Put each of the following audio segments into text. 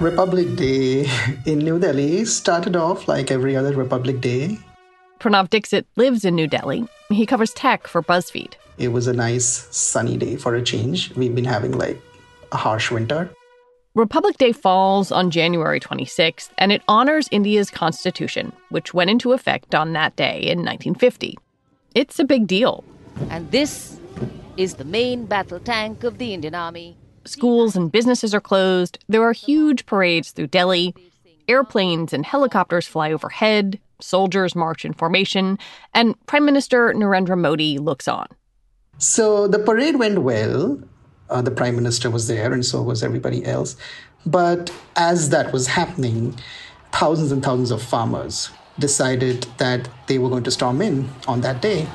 Republic Day in New Delhi started off like every other Republic Day. Pranav Dixit lives in New Delhi. He covers tech for BuzzFeed. It was a nice sunny day for a change. We've been having like a harsh winter. Republic Day falls on January 26th, and it honors India's constitution, which went into effect on that day in 1950. It's a big deal. And this is the main battle tank of the Indian Army. Schools and businesses are closed. There are huge parades through Delhi. Airplanes and helicopters fly overhead. Soldiers march in formation. And Prime Minister Narendra Modi looks on. So the parade went well. The prime minister was there, and so was everybody else. But as that was happening, thousands and thousands of farmers decided that they were going to storm in on that day.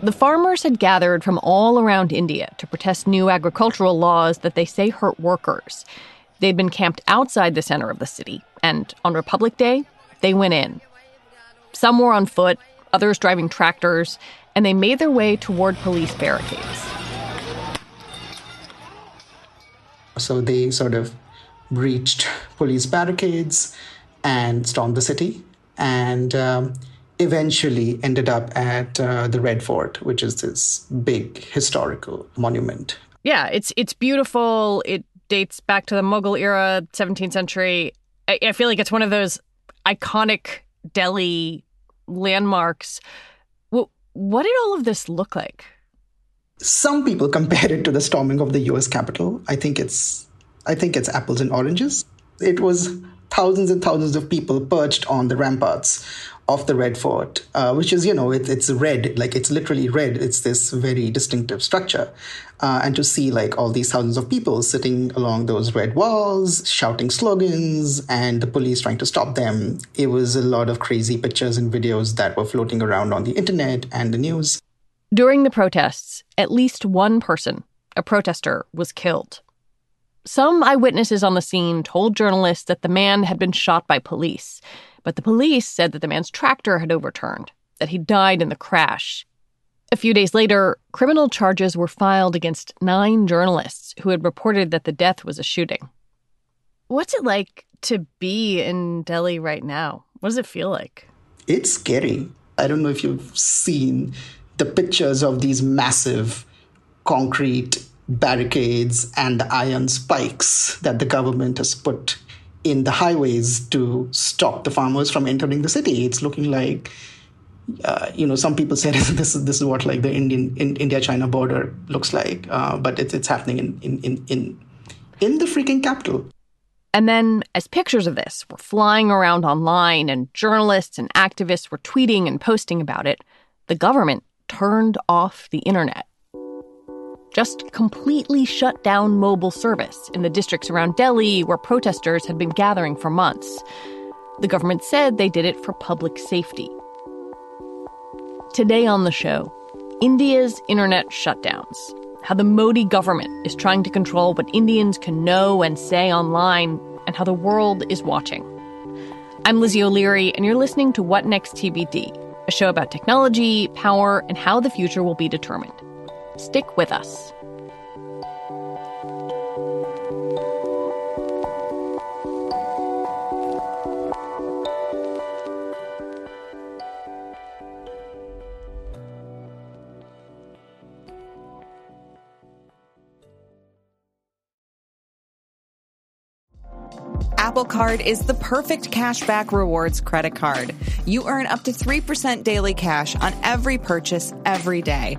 The farmers had gathered from all around India to protest new agricultural laws that they say hurt workers. They'd been camped outside the center of the city, and on Republic Day, they went in. Some were on foot, others driving tractors, and they made their way toward police barricades. So they sort of breached police barricades and stormed the city and eventually ended up at the Red Fort, which is this big historical monument. Yeah, it's beautiful. It dates back to the Mughal era, 17th century. I feel like it's one of those iconic Delhi landmarks. What did all of this look like? Some people compared it to the storming of the U.S. Capitol. I think it's apples and oranges. It was thousands and thousands of people perched on the ramparts of the Red Fort, which is, it's red, like it's literally red. It's this very distinctive structure. And to see like all these thousands of people sitting along those red walls, shouting slogans, and the police trying to stop them. It was a lot of crazy pictures and videos that were floating around on the internet and the news. During the protests, at least one person, a protester, was killed. Some eyewitnesses on the scene told journalists that the man had been shot by police, but the police said that the man's tractor had overturned, that he died in the crash. A few days later, criminal charges were filed against 9 journalists who had reported that the death was a shooting. What's it like to be in Delhi right now? What does it feel like? It's scary. I don't know if you've seen the pictures of these massive concrete barricades and the iron spikes that the government has put in the highways to stop the farmers from entering the city. It's looking like some people said this is what like the India-China border looks like, but it's happening in the freaking capital. And then, as pictures of this were flying around online, and journalists and activists were tweeting and posting about it, the government turned off the internet, just completely shut down mobile service in the districts around Delhi where protesters had been gathering for months. The government said they did it for public safety. Today on the show, India's internet shutdowns, how the Modi government is trying to control what Indians can know and say online, and how the world is watching. I'm Lizzie O'Leary, and you're listening to What Next TBD, a show about technology, power, and how the future will be determined. Stick with us. Apple Card is the perfect cashback rewards credit card. You earn up to 3% daily cash on every purchase every day.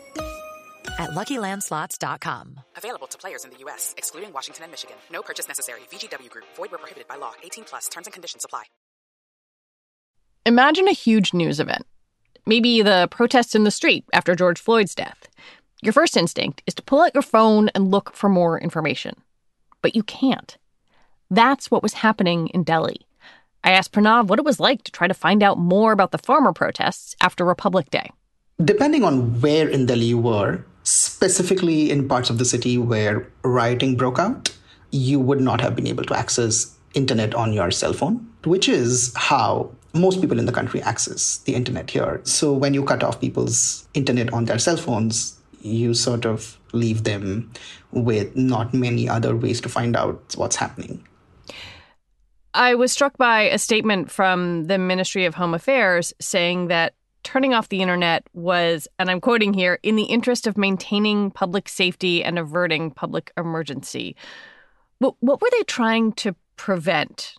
at LuckyLandSlots.com. Available to players in the U.S., excluding Washington and Michigan. No purchase necessary. VGW Group. Void where prohibited by law. 18+. Terms and conditions apply. Imagine a huge news event. Maybe the protests in the street after George Floyd's death. Your first instinct is to pull out your phone and look for more information. But you can't. That's what was happening in Delhi. I asked Pranav what it was like to try to find out more about the farmer protests after Republic Day. Depending on where in Delhi you were, specifically in parts of the city where rioting broke out, you would not have been able to access internet on your cell phone, which is how most people in the country access the internet here. So when you cut off people's internet on their cell phones, you sort of leave them with not many other ways to find out what's happening. I was struck by a statement from the Ministry of Home Affairs saying that turning off the internet was, and I'm quoting here, in the interest of maintaining public safety and averting public emergency. But what were they trying to prevent?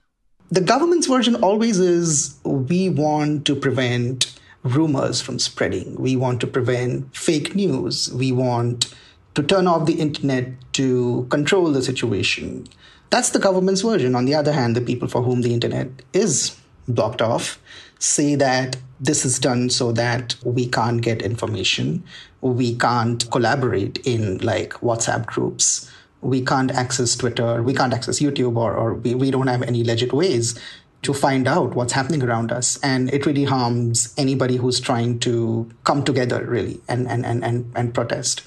The government's version always is, we want to prevent rumors from spreading. We want to prevent fake news. We want to turn off the internet to control the situation. That's the government's version. On the other hand, the people for whom the internet is blocked off say that this is done so that we can't get information, we can't collaborate in like WhatsApp groups, we can't access Twitter, we can't access YouTube, or we don't have any legit ways to find out what's happening around us. And it really harms anybody who's trying to come together, really, and protest.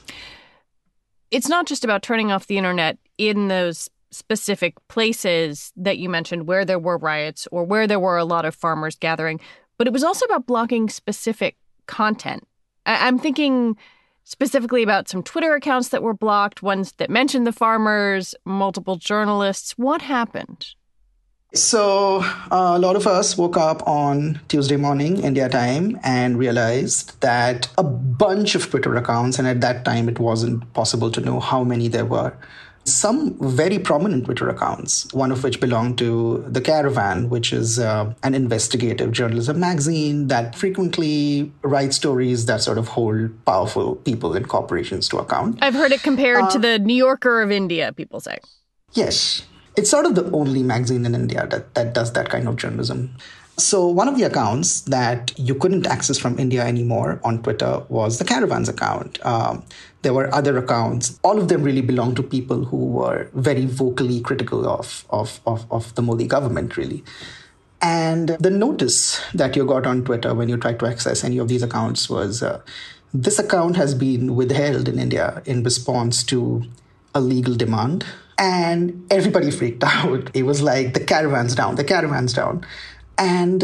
It's not just about turning off the internet in those specific places that you mentioned where there were riots or where there were a lot of farmers gathering, but it was also about blocking specific content. I'm thinking specifically about some Twitter accounts that were blocked, ones that mentioned the farmers, multiple journalists. What happened? So a lot of us woke up on Tuesday morning, India time, and realized that a bunch of Twitter accounts, and at that time it wasn't possible to know how many there were, some very prominent Twitter accounts, one of which belonged to The Caravan, which is an investigative journalism magazine that frequently writes stories that sort of hold powerful people and corporations to account. I've heard it compared to the New Yorker of India, people say. Yes. It's sort of the only magazine in India that does that kind of journalism. So one of the accounts that you couldn't access from India anymore on Twitter was The Caravan's account. There were other accounts. All of them really belonged to people who were very vocally critical of the Modi government, really. And the notice that you got on Twitter when you tried to access any of these accounts was, this account has been withheld in India in response to a legal demand. And everybody freaked out. It was like, the caravan's down, the caravan's down. And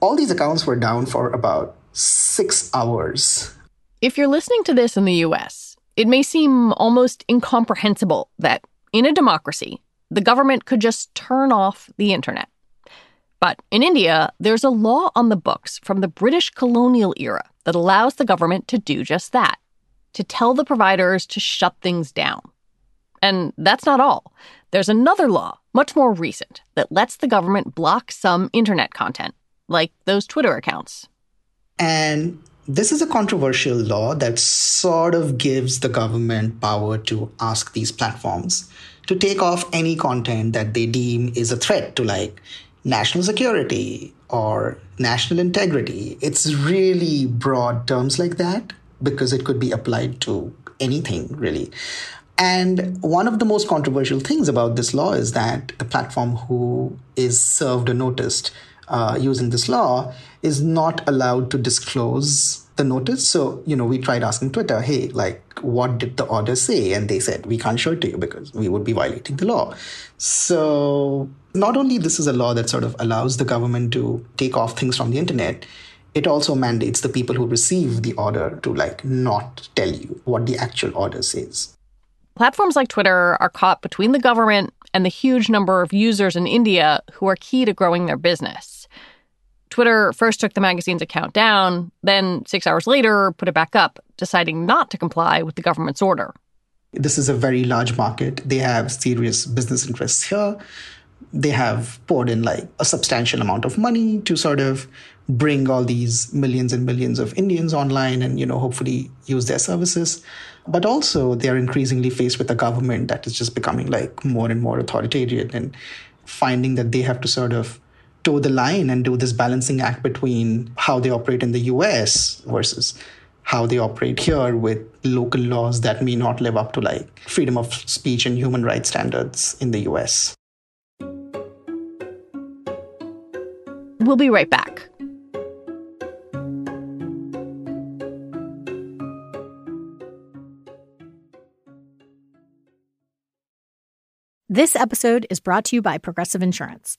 all these accounts were down for about 6 hours. If you're listening to this in the U.S., it may seem almost incomprehensible that in a democracy, the government could just turn off the internet. But in India, there's a law on the books from the British colonial era that allows the government to do just that, to tell the providers to shut things down. And that's not all. There's another law, much more recent, that lets the government block some internet content, like those Twitter accounts. And this is a controversial law that sort of gives the government power to ask these platforms to take off any content that they deem is a threat to, like, national security or national integrity. It's really broad terms like that. because it could be applied to anything, really. And one of the most controversial things about this law is that the platform who is served a notice using this law is not allowed to disclose the notice. So, you know, we tried asking Twitter, hey, like, what did the order say? And they said, we can't show it to you because we would be violating the law. So not only this is a law that sort of allows the government to take off things from the internet, it also mandates the people who receive the order to, like, not tell you what the actual order says. Platforms like Twitter are caught between the government and the huge number of users in India who are key to growing their business. Twitter first took the magazine's account down, then 6 hours later put it back up, deciding not to comply with the government's order. This is a very large market. They have serious business interests here. They have poured in like a substantial amount of money to sort of bring all these millions and millions of Indians online and, you know, hopefully use their services. But also they are increasingly faced with a government that is just becoming like more and more authoritarian and finding that they have to sort of toe the line and do this balancing act between how they operate in the US versus how they operate here with local laws that may not live up to like freedom of speech and human rights standards in the US. We'll be right back. This episode is brought to you by Progressive Insurance.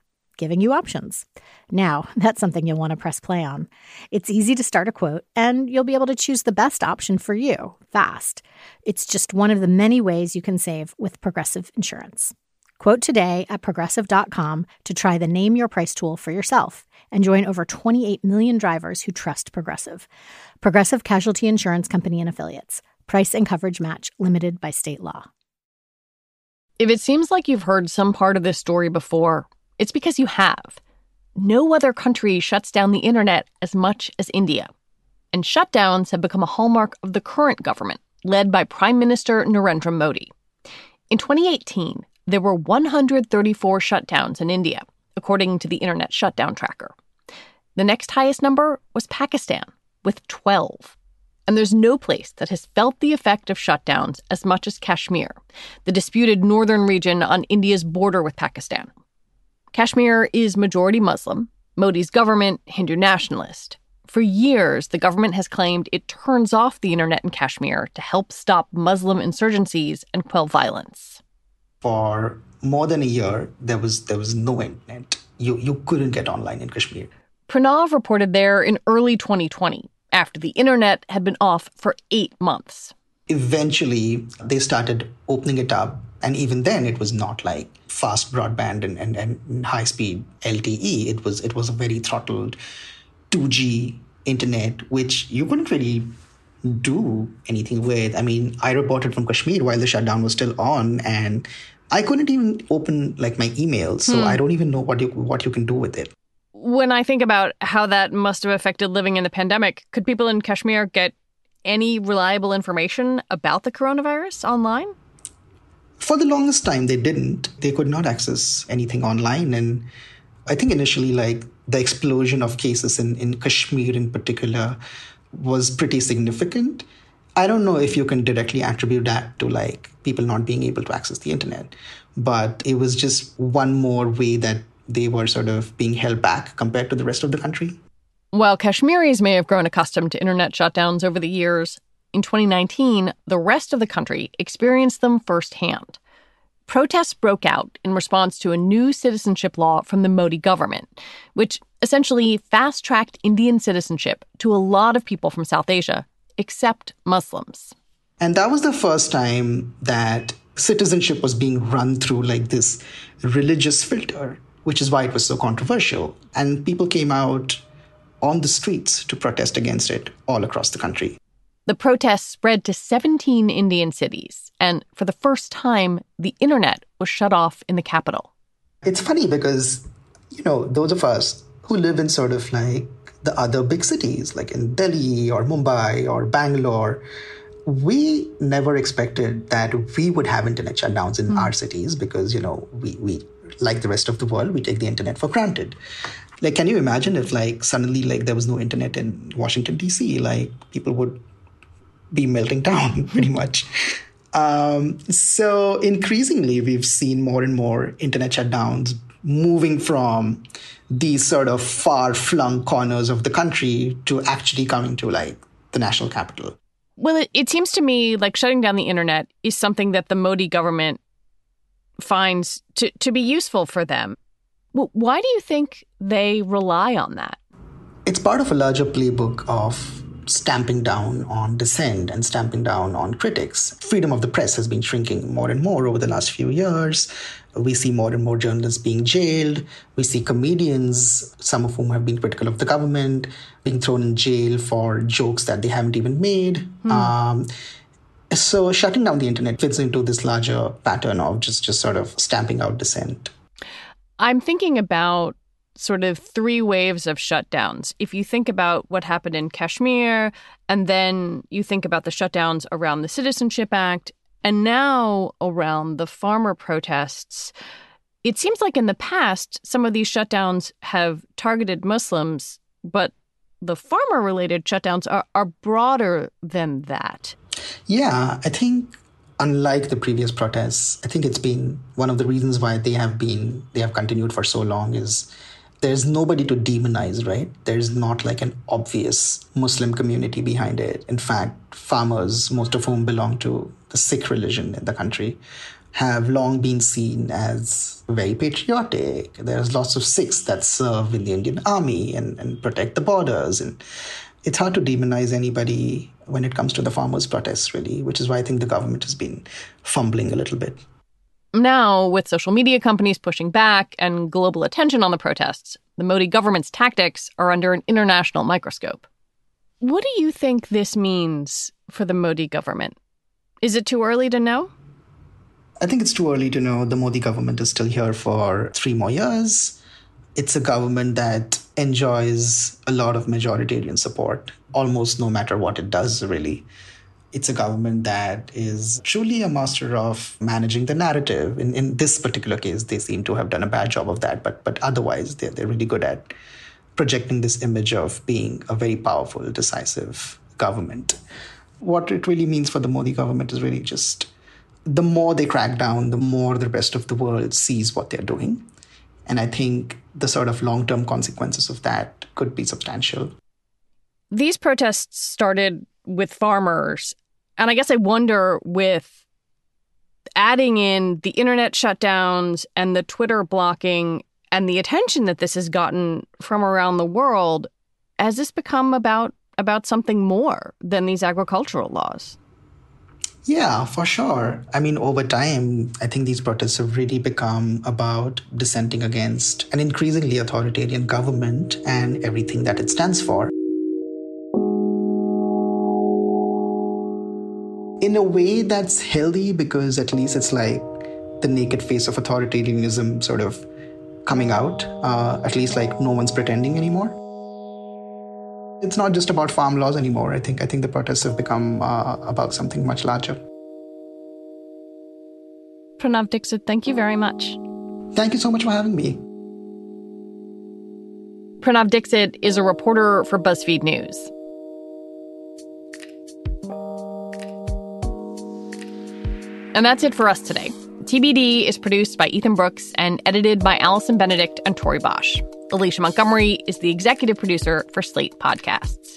giving you options. Now, that's something you'll want to press play on. It's easy to start a quote, and you'll be able to choose the best option for you, fast. It's just one of the many ways you can save with Progressive Insurance. Quote today at Progressive.com to try the Name Your Price tool for yourself and join over 28 million drivers who trust Progressive. Progressive Casualty Insurance Company and Affiliates. Price and coverage match limited by state law. If it seems like you've heard some part of this story before, it's because you have. No other country shuts down the internet as much as India. And shutdowns have become a hallmark of the current government, led by Prime Minister Narendra Modi. In 2018, there were 134 shutdowns in India, according to the Internet Shutdown Tracker. The next highest number was Pakistan, with 12. And there's no place that has felt the effect of shutdowns as much as Kashmir, the disputed northern region on India's border with Pakistan. Kashmir is majority Muslim, Modi's government Hindu nationalist. For years, the government has claimed it turns off the internet in Kashmir to help stop Muslim insurgencies and quell violence. For more than a year, there was no internet. You couldn't get online in Kashmir. Pranav reported there in early 2020, after the internet had been off for 8 months. Eventually, they started opening it up. And even then, it was not like fast broadband and high-speed LTE. It was a very throttled 2G internet, which you couldn't really do anything with. I mean, I reported from Kashmir while the shutdown was still on, and I couldn't even open like my emails. So I don't even know what you can do with it. When I think about how that must have affected living in the pandemic, could people in Kashmir get any reliable information about the coronavirus online? For the longest time, they didn't. They could not access anything online. And I think initially, like, the explosion of cases in Kashmir in particular was pretty significant. I don't know if you can directly attribute that to like people not being able to access the internet, but it was just one more way that they were sort of being held back compared to the rest of the country. While Kashmiris may have grown accustomed to internet shutdowns over the years, in 2019, the rest of the country experienced them firsthand. Protests broke out in response to a new citizenship law from the Modi government, which essentially fast-tracked Indian citizenship to a lot of people from South Asia, except Muslims. And that was the first time that citizenship was being run through like this religious filter, which is why it was so controversial. And people came out on the streets to protest against it all across the country. The protests spread to 17 Indian cities, and for the first time, the internet was shut off in the capital. It's funny because, you know, those of us who live in sort of like the other big cities, like in Delhi or Mumbai or Bangalore, we never expected that we would have internet shutdowns in our cities because, you know, we like the rest of the world, we take the internet for granted. Like, can you imagine if, like, suddenly, like, there was no internet in Washington, D.C.? Like, people would be melting down pretty much. So increasingly, we've seen more and more internet shutdowns moving from these sort of far-flung corners of the country to actually coming to, like, the national capital. Well, it seems to me like shutting down the internet is something that the Modi government finds to be useful for them. Why do you think they rely on that? It's part of a larger playbook of stamping down on dissent and stamping down on critics. Freedom of the press has been shrinking more and more over the last few years. We see more and more journalists being jailed. We see comedians, some of whom have been critical of the government, being thrown in jail for jokes that they haven't even made. So shutting down the internet fits into this larger pattern of just sort of stamping out dissent. I'm thinking about sort of three waves of shutdowns. If you think about what happened in Kashmir, and then you think about the shutdowns around the Citizenship Act, and now around the farmer protests, it seems like in the past, some of these shutdowns have targeted Muslims, but the farmer-related shutdowns are broader than that. Yeah, I think unlike the previous protests, I think it's been one of the reasons why they have continued for so long is there's nobody to demonize, right? There's not like an obvious Muslim community behind it. In fact, farmers, most of whom belong to the Sikh religion in the country, have long been seen as very patriotic. There's lots of Sikhs that serve in the Indian army and protect the borders. And it's hard to demonize anybody when it comes to the farmers' protests, really, which is why I think the government has been fumbling a little bit. Now, with social media companies pushing back and global attention on the protests, the Modi government's tactics are under an international microscope. What do you think this means for the Modi government? Is it too early to know? I think it's too early to know. The Modi government is still here for 3 more years. It's a government that enjoys a lot of majoritarian support, almost no matter what it does, really. It's a government that is truly a master of managing the narrative. In this particular case, they seem to have done a bad job of that. But otherwise, they're really good at projecting this image of being a very powerful, decisive government. What it really means for the Modi government is really just the more they crack down, the more the rest of the world sees what they're doing. And I think the sort of long-term consequences of that could be substantial. These protests started with farmers. And I guess I wonder, with adding in the internet shutdowns and the Twitter blocking and the attention that this has gotten from around the world, has this become about something more than these agricultural laws? Yeah, for sure. I mean, over time, I think these protests have really become about dissenting against an increasingly authoritarian government and everything that it stands for. In a way that's healthy, because at least it's like the naked face of authoritarianism sort of coming out. At least like no one's pretending anymore. It's not just about farm laws anymore. I think the protests have become about something much larger. Pranav Dixit, thank you very much. Thank you so much for having me. Pranav Dixit is a reporter for BuzzFeed News. And that's it for us today. TBD is produced by Ethan Brooks and edited by Allison Benedict and Tori Bosch. Alicia Montgomery is the executive producer for Slate Podcasts.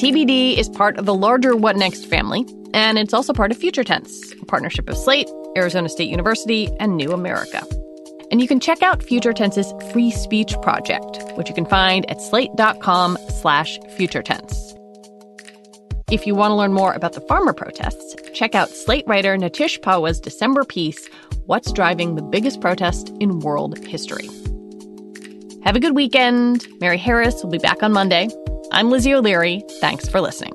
TBD is part of the larger What Next family, and it's also part of Future Tense, a partnership of Slate, Arizona State University, and New America. And you can check out Future Tense's Free Speech Project, which you can find at slate.com/futuretense. If you want to learn more about the farmer protests, check out Slate writer Nitish Pawa's December piece, What's Driving the Biggest Protest in World History? Have a good weekend. Mary Harris will be back on Monday. I'm Lizzie O'Leary. Thanks for listening.